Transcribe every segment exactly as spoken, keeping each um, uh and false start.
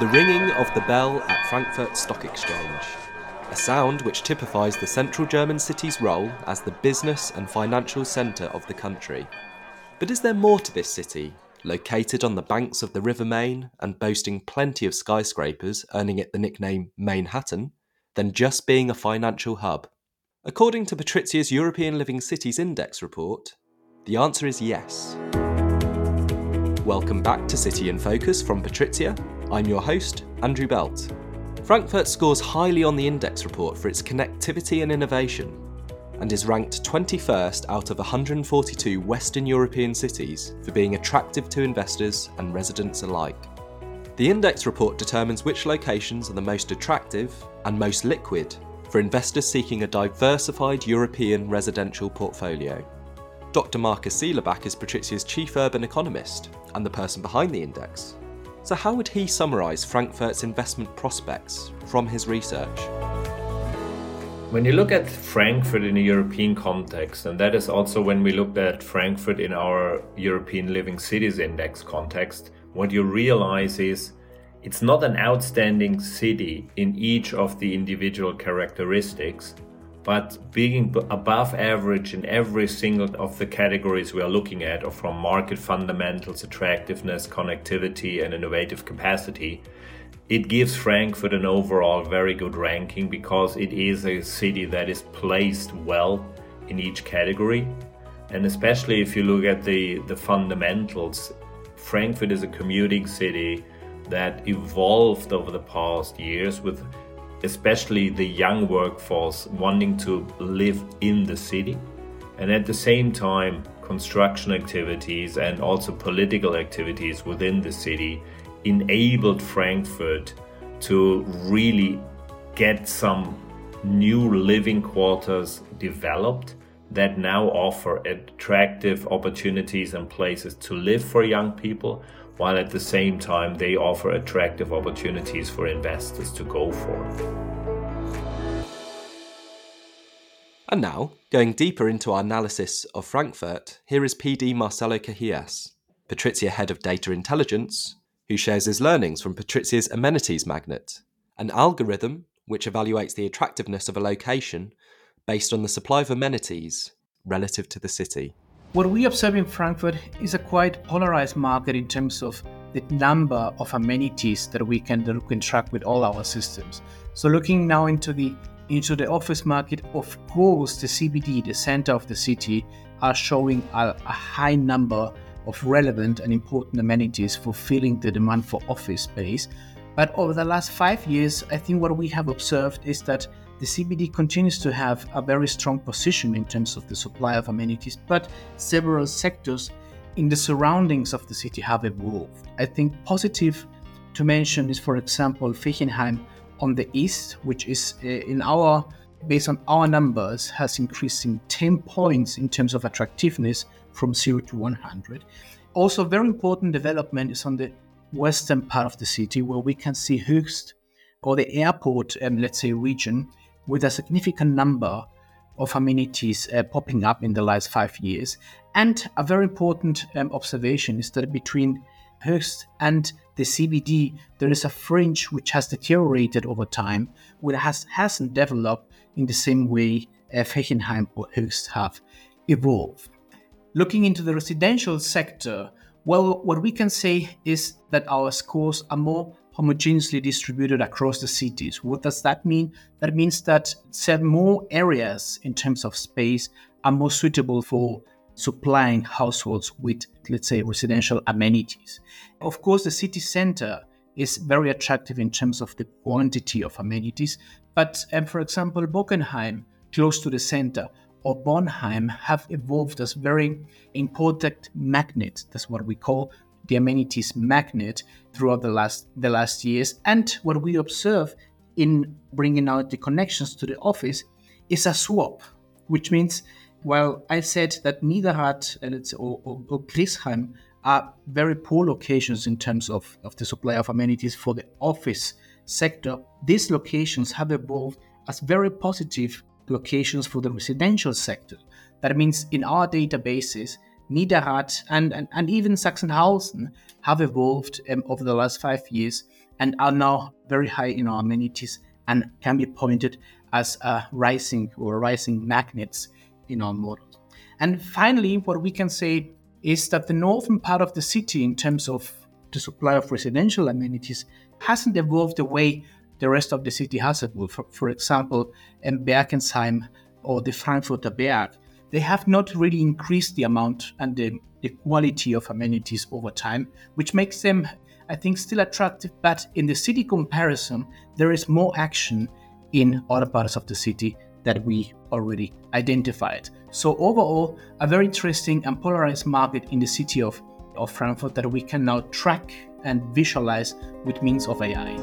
the ringing of the bell at Frankfurt Stock Exchange, a sound which typifies the central German city's role as the business and financial centre of the country. But is there more to this city, located on the banks of the River Main and boasting plenty of skyscrapers earning it the nickname Mainhatten, than just being a financial hub? According to Patrizia's European Living Cities Index report, the answer is yes. Welcome back to City in Focus from Patrizia. I'm your host, Andrew Belt. Frankfurt scores highly on the index report for its connectivity and innovation, and is ranked twenty-first out of one hundred forty-two Western European cities for being attractive to investors and residents alike. The index report determines which locations are the most attractive and most liquid for investors seeking a diversified European residential portfolio. Doctor Marcus Cieleback is Patrizia's chief urban economist and the person behind the index. So how would he summarise Frankfurt's investment prospects from his research? When you look at Frankfurt in a European context, and that is also when we looked at Frankfurt in our European Living Cities Index context, what you realise is it's not an outstanding city in each of the individual characteristics, but being above average in every single of the categories we are looking at, or from market fundamentals, attractiveness, connectivity and innovative capacity, it gives Frankfurt an overall very good ranking because it is a city that is placed well in each category. And especially if you look at the, the fundamentals, Frankfurt is a commuting city that evolved over the past years with especially the young workforce wanting to live in the city. And at the same time, construction activities and also political activities within the city enabled Frankfurt to really get some new living quarters developed that now offer attractive opportunities and places to live for young people, while at the same time they offer attractive opportunities for investors to go for. And now, going deeper into our analysis of Frankfurt, here is P D Marcelo Cajias, Patrizia Head of Data Intelligence, who shares his learnings from Patrizia's Amenities Magnet, an algorithm which evaluates the attractiveness of a location based on the supply of amenities relative to the city. What we observe in Frankfurt is a quite polarized market in terms of the number of amenities that we can, that we can track with all our systems. So looking now into the into the office market, of course the C B D, the center of the city, are showing a, a high number of relevant and important amenities fulfilling the demand for office space. But over the last five years, I think what we have observed is that the C B D continues to have a very strong position in terms of the supply of amenities, but several sectors in the surroundings of the city have evolved. I think positive to mention is, for example, Fechenheim on the east, which is in our, based on our numbers, has increased in ten points in terms of attractiveness from zero to one hundred. Also, very important development is on the western part of the city, where we can see Höchst, or the airport, um, let's say, region, with a significant number of amenities uh, popping up in the last five years. And a very important um, observation is that between Höchst and the C B D, there is a fringe which has deteriorated over time, which has, hasn't developed in the same way uh, Fechenheim or Höchst have evolved. Looking into the residential sector, well, what we can say is that our scores are more homogeneously distributed across the cities. What does that mean? That means that more areas in terms of space are more suitable for supplying households with, let's say, residential amenities. Of course, the city center is very attractive in terms of the quantity of amenities, but um, for example, Bockenheim, close to the center, or Bornheim have evolved as very important magnets. That's what we call the amenities magnet throughout the last the last years. And what we observe in bringing out the connections to the office is a swap, which means, well, I said that Niederrad and it's or, or, or Griesheim are very poor locations in terms of, of the supply of amenities for the office sector. These locations have evolved as very positive locations for the residential sector. That means in our databases, Niederrad and, and, and even Sachsenhausen have evolved um, over the last five years and are now very high in our amenities and can be pointed as a rising or rising magnets in our model. And finally, what we can say is that the northern part of the city, in terms of the supply of residential amenities, hasn't evolved the way the rest of the city has evolved. For, for example, in Berkersheim or the Frankfurter Berg, they have not really increased the amount and the, the quality of amenities over time, which makes them, I think, still attractive. But in the city comparison, there is more action in other parts of the city that we already identified. So overall, a very interesting and polarized market in the city of, of Frankfurt that we can now track and visualize with means of A I.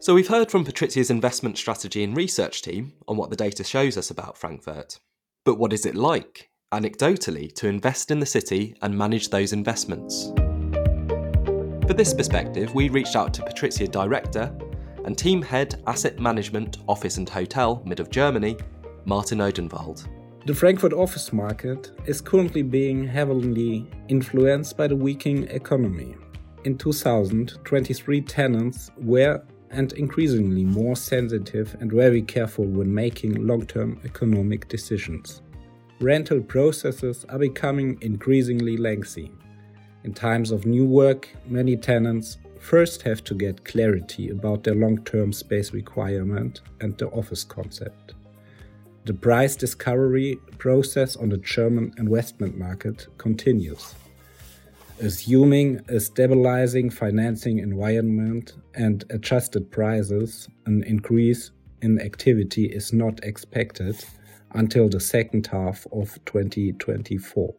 So we've heard from Patrizia's investment strategy and research team on what the data shows us about Frankfurt. But what is it like, anecdotally, to invest in the city and manage those investments? For this perspective, we reached out to Patrizia Director and Team Head Asset Management Office and Hotel, Mid of Germany, Martin Odenwald. The Frankfurt office market is currently being heavily influenced by the weakening economy. In two thousand, twenty-three tenants were and increasingly more sensitive and very careful when making long-term economic decisions. Rental processes are becoming increasingly lengthy. In times of new work, many tenants first have to get clarity about their long-term space requirement and the office concept. The price discovery process on the German investment market continues. Assuming a stabilizing financing environment and adjusted prices, an increase in activity is not expected until the second half of twenty twenty-four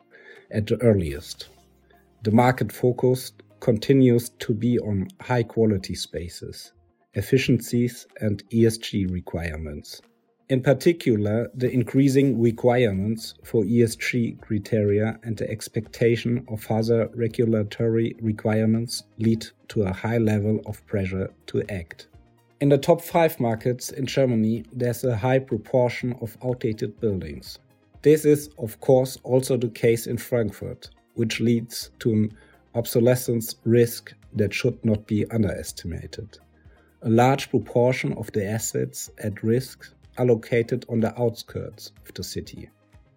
at the earliest. The market focus continues to be on high-quality spaces, efficiencies and E S G requirements. In particular, the increasing requirements for E S G criteria and the expectation of further regulatory requirements lead to a high level of pressure to act. In the top five markets in Germany, there's a high proportion of outdated buildings. This is, of course, also the case in Frankfurt, which leads to an obsolescence risk that should not be underestimated. A large proportion of the assets at risk are located on the outskirts of the city,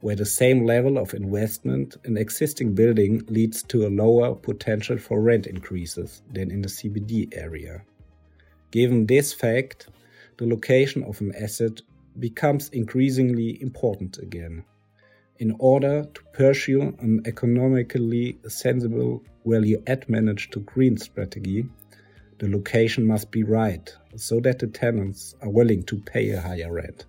where the same level of investment in existing building leads to a lower potential for rent increases than in the C B D area. Given this fact, the location of an asset becomes increasingly important again, in order to pursue an economically sensible value-add managed to green strategy. The location must be right, so that the tenants are willing to pay a higher rent.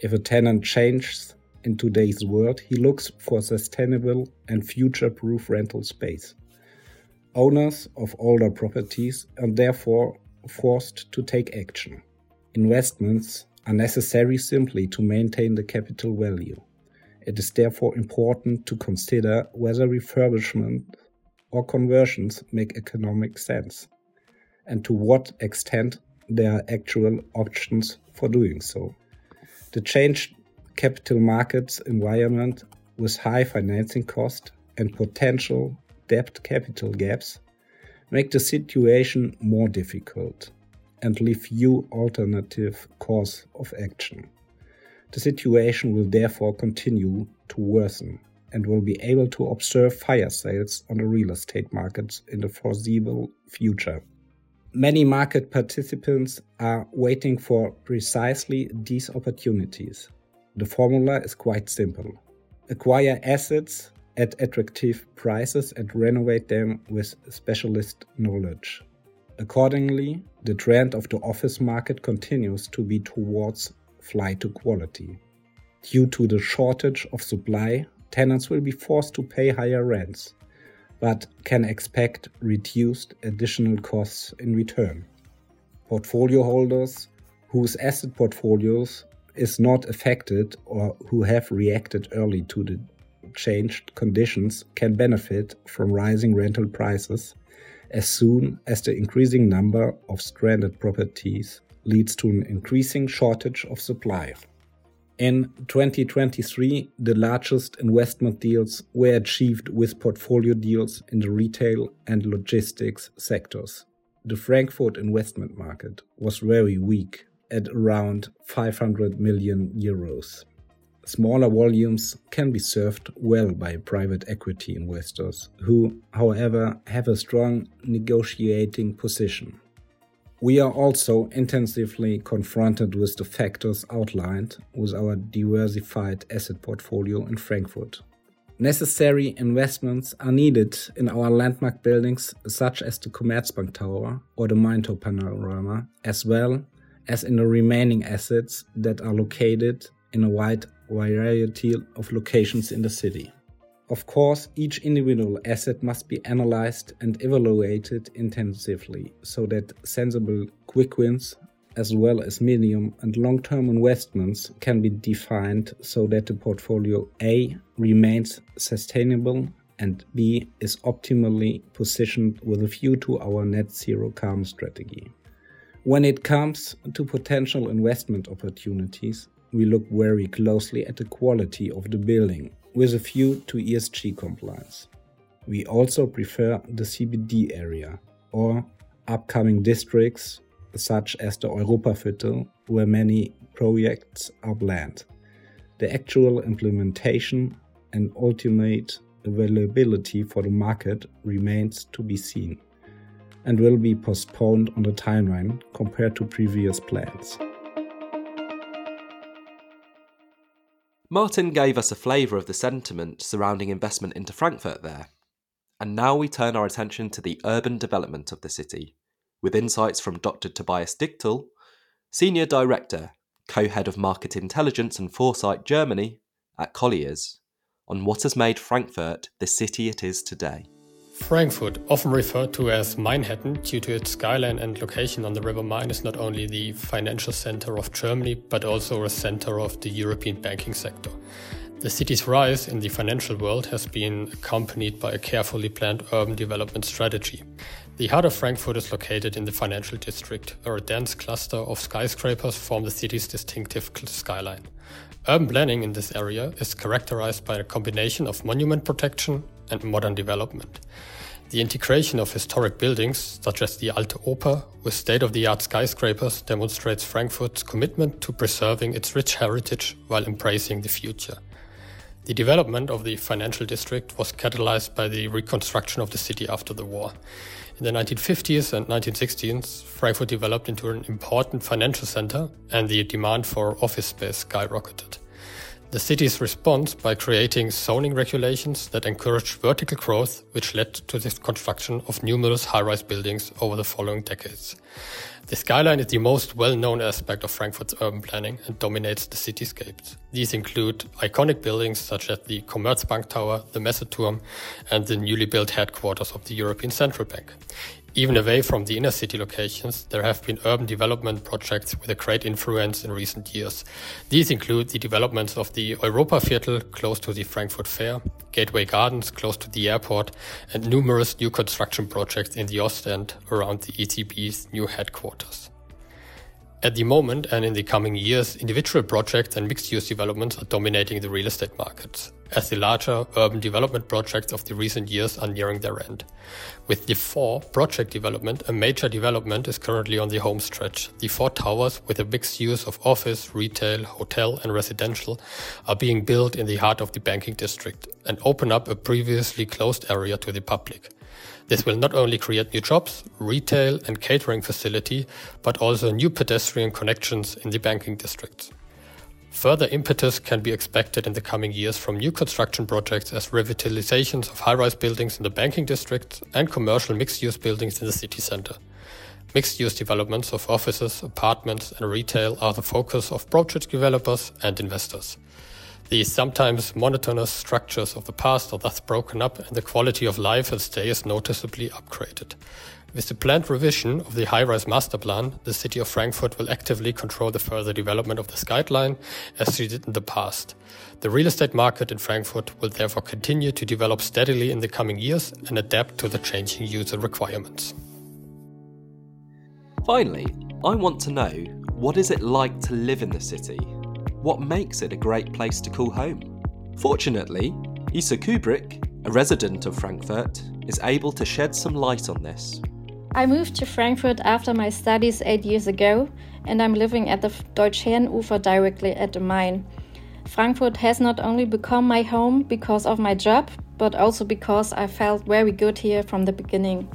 If a tenant changes in today's world, he looks for sustainable and future-proof rental space. Owners of older properties are therefore forced to take action. Investments are necessary simply to maintain the capital value. It is therefore important to consider whether refurbishment or conversions make economic sense, and to what extent there are actual options for doing so. The changed capital markets environment with high financing cost and potential debt capital gaps make the situation more difficult and leave few alternative course of action. The situation will therefore continue to worsen and will be able to observe fire sales on the real estate markets in the foreseeable future. Many market participants are waiting for precisely these opportunities. The formula is quite simple. Acquire assets at attractive prices and renovate them with specialist knowledge. Accordingly, the trend of the office market continues to be towards flight to quality. Due to the shortage of supply, tenants will be forced to pay higher rents, but can expect reduced additional costs in return. Portfolio holders whose asset portfolios is not affected or who have reacted early to the changed conditions can benefit from rising rental prices as soon as the increasing number of stranded properties leads to an increasing shortage of supply. In twenty twenty-three, the largest investment deals were achieved with portfolio deals in the retail and logistics sectors. The Frankfurt investment market was very weak at around five hundred million euros. Smaller volumes can be served well by private equity investors, who, however, have a strong negotiating position. We are also intensively confronted with the factors outlined with our diversified asset portfolio in Frankfurt. Necessary investments are needed in our landmark buildings such as the Commerzbank Tower or the Main Tower Panorama, as well as in the remaining assets that are located in a wide variety of locations in the city. Of course, each individual asset must be analyzed and evaluated intensively so that sensible quick wins as well as medium and long-term investments can be defined so that the portfolio A remains sustainable and B is optimally positioned with a view to our net zero carbon strategy. When it comes to potential investment opportunities, we look very closely at the quality of the building with a view to E S G compliance. We also prefer the C B D area or upcoming districts such as the Europa Viertel, where many projects are planned. The actual implementation and ultimate availability for the market remains to be seen and will be postponed on the timeline compared to previous plans. Martin gave us a flavour of the sentiment surrounding investment into Frankfurt there. And now we turn our attention to the urban development of the city, with insights from Doctor Tobias Dichtel, Senior Director, Co-Head of Market Intelligence and Foresight Germany at Colliers, on what has made Frankfurt the city it is today. Frankfurt, often referred to as Mainhatten due to its skyline and location on the River Main, is not only the financial center of Germany, but also a center of the European banking sector. The city's rise in the financial world has been accompanied by a carefully planned urban development strategy. The heart of Frankfurt is located in the financial district, where a dense cluster of skyscrapers form the city's distinctive skyline. Urban planning in this area is characterized by a combination of monument protection and modern development. The integration of historic buildings, such as the Alte Oper, with state-of-the-art skyscrapers demonstrates Frankfurt's commitment to preserving its rich heritage while embracing the future. The development of the financial district was catalyzed by the reconstruction of the city after the war. In the nineteen fifties and nineteen sixties, Frankfurt developed into an important financial center, and the demand for office space skyrocketed. The city's response by creating zoning regulations that encouraged vertical growth, which led to the construction of numerous high-rise buildings over the following decades. The skyline is the most well-known aspect of Frankfurt's urban planning and dominates the cityscapes. These include iconic buildings such as the Commerzbank Tower, the Messerturm, and the newly built headquarters of the European Central Bank. Even away from the inner city locations, there have been urban development projects with a great influence in recent years. These include the developments of the Europa Viertel, close to the Frankfurt Fair, Gateway Gardens, close to the airport, and numerous new construction projects in the Ostend around the E C B's new headquarters. At the moment and in the coming years, individual projects and mixed-use developments are dominating the real estate markets, as the larger urban development projects of the recent years are nearing their end. With the four project development, a major development is currently on the home stretch. The four towers, with a mixed use of office, retail, hotel and residential, are being built in the heart of the banking district and open up a previously closed area to the public. This will not only create new jobs, retail and catering facility, but also new pedestrian connections in the banking districts. Further impetus can be expected in the coming years from new construction projects as revitalizations of high-rise buildings in the banking districts and commercial mixed-use buildings in the city center. Mixed-use developments of offices, apartments and retail are the focus of project developers and investors. The sometimes monotonous structures of the past are thus broken up and the quality of life and stay is noticeably upgraded. With the planned revision of the high-rise master plan, the city of Frankfurt will actively control the further development of the skyline as she did in the past. The real estate market in Frankfurt will therefore continue to develop steadily in the coming years and adapt to the changing user requirements. Finally, I want to know, what is it like to live in the city? what makes it a great place to call home. Fortunately, Isa Kübrich, a resident of Frankfurt, is able to shed some light on this. I moved to Frankfurt after my studies eight years ago, and I'm living at the Deutschherrnufer directly at the Main. Frankfurt has not only become my home because of my job, but also because I felt very good here from the beginning.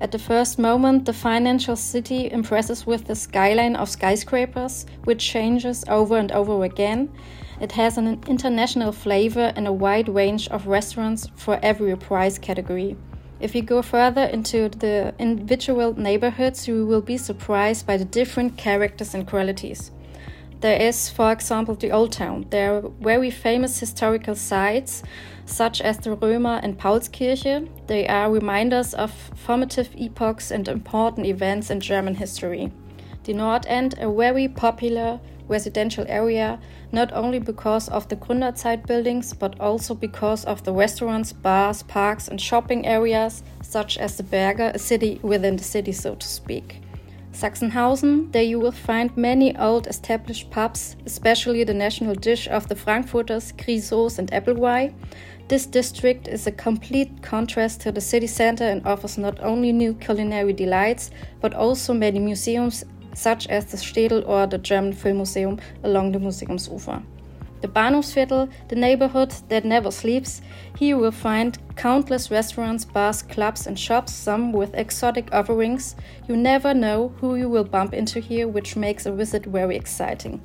At the first moment, the financial city impresses with the skyline of skyscrapers, which changes over and over again. It has an international flavor and a wide range of restaurants for every price category. If you go further into the individual neighborhoods, you will be surprised by the different characters and qualities. There is, for example, the Old Town. There are very famous historical sites, such as the Römer and Paulskirche. They are reminders of formative epochs and important events in German history. The North End, a very popular residential area, not only because of the Gründerzeit buildings, but also because of the restaurants, bars, parks and shopping areas, such as the Berge, a city within the city, so to speak. Sachsenhausen, there you will find many old established pubs, especially the national dish of the Frankfurters, Grisauce and Applewey. This district is a complete contrast to the city center and offers not only new culinary delights, but also many museums such as the Städel or the German Film Museum along the Museumsufer. The Bahnhofsviertel, the neighborhood that never sleeps, here you will find countless restaurants, bars, clubs and shops, some with exotic offerings. You never know who you will bump into here, which makes a visit very exciting.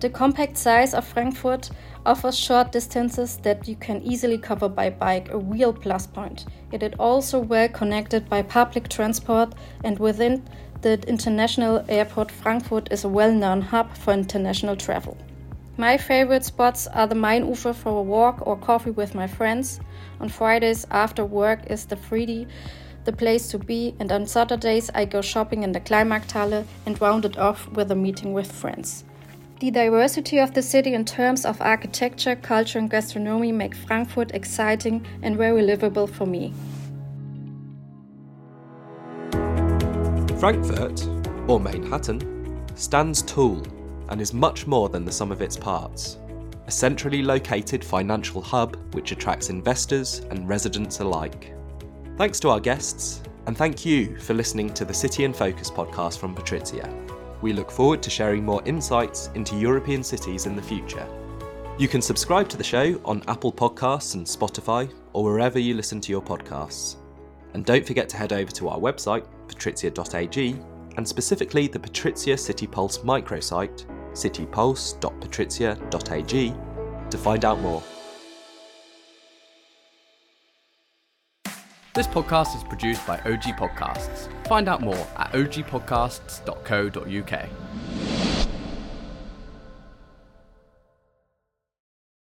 The compact size of Frankfurt offers short distances that you can easily cover by bike, a real plus point. It is also well connected by public transport, and within the international airport, Frankfurt is a well-known hub for international travel. My favorite spots are the Mainufer for a walk or coffee with my friends. On Fridays after work is the Friedi, the place to be, and on Saturdays I go shopping in the Kleinmarkthalle and round it off with a meeting with friends. The diversity of the city in terms of architecture, culture and gastronomy make Frankfurt exciting and very livable for me. Frankfurt, or Mainhatten, stands tall and is much more than the sum of its parts. A centrally located financial hub which attracts investors and residents alike. Thanks to our guests, and thank you for listening to the City in Focus podcast from Patrizia. We look forward to sharing more insights into European cities in the future. You can subscribe to the show on Apple Podcasts and Spotify, or wherever you listen to your podcasts. And don't forget to head over to our website, patrizia dot a g, and specifically the Patrizia City Pulse microsite, citypulse dot patrizia dot a g, to find out more. This podcast is produced by O G Podcasts. Find out more at o g podcasts dot co dot u k.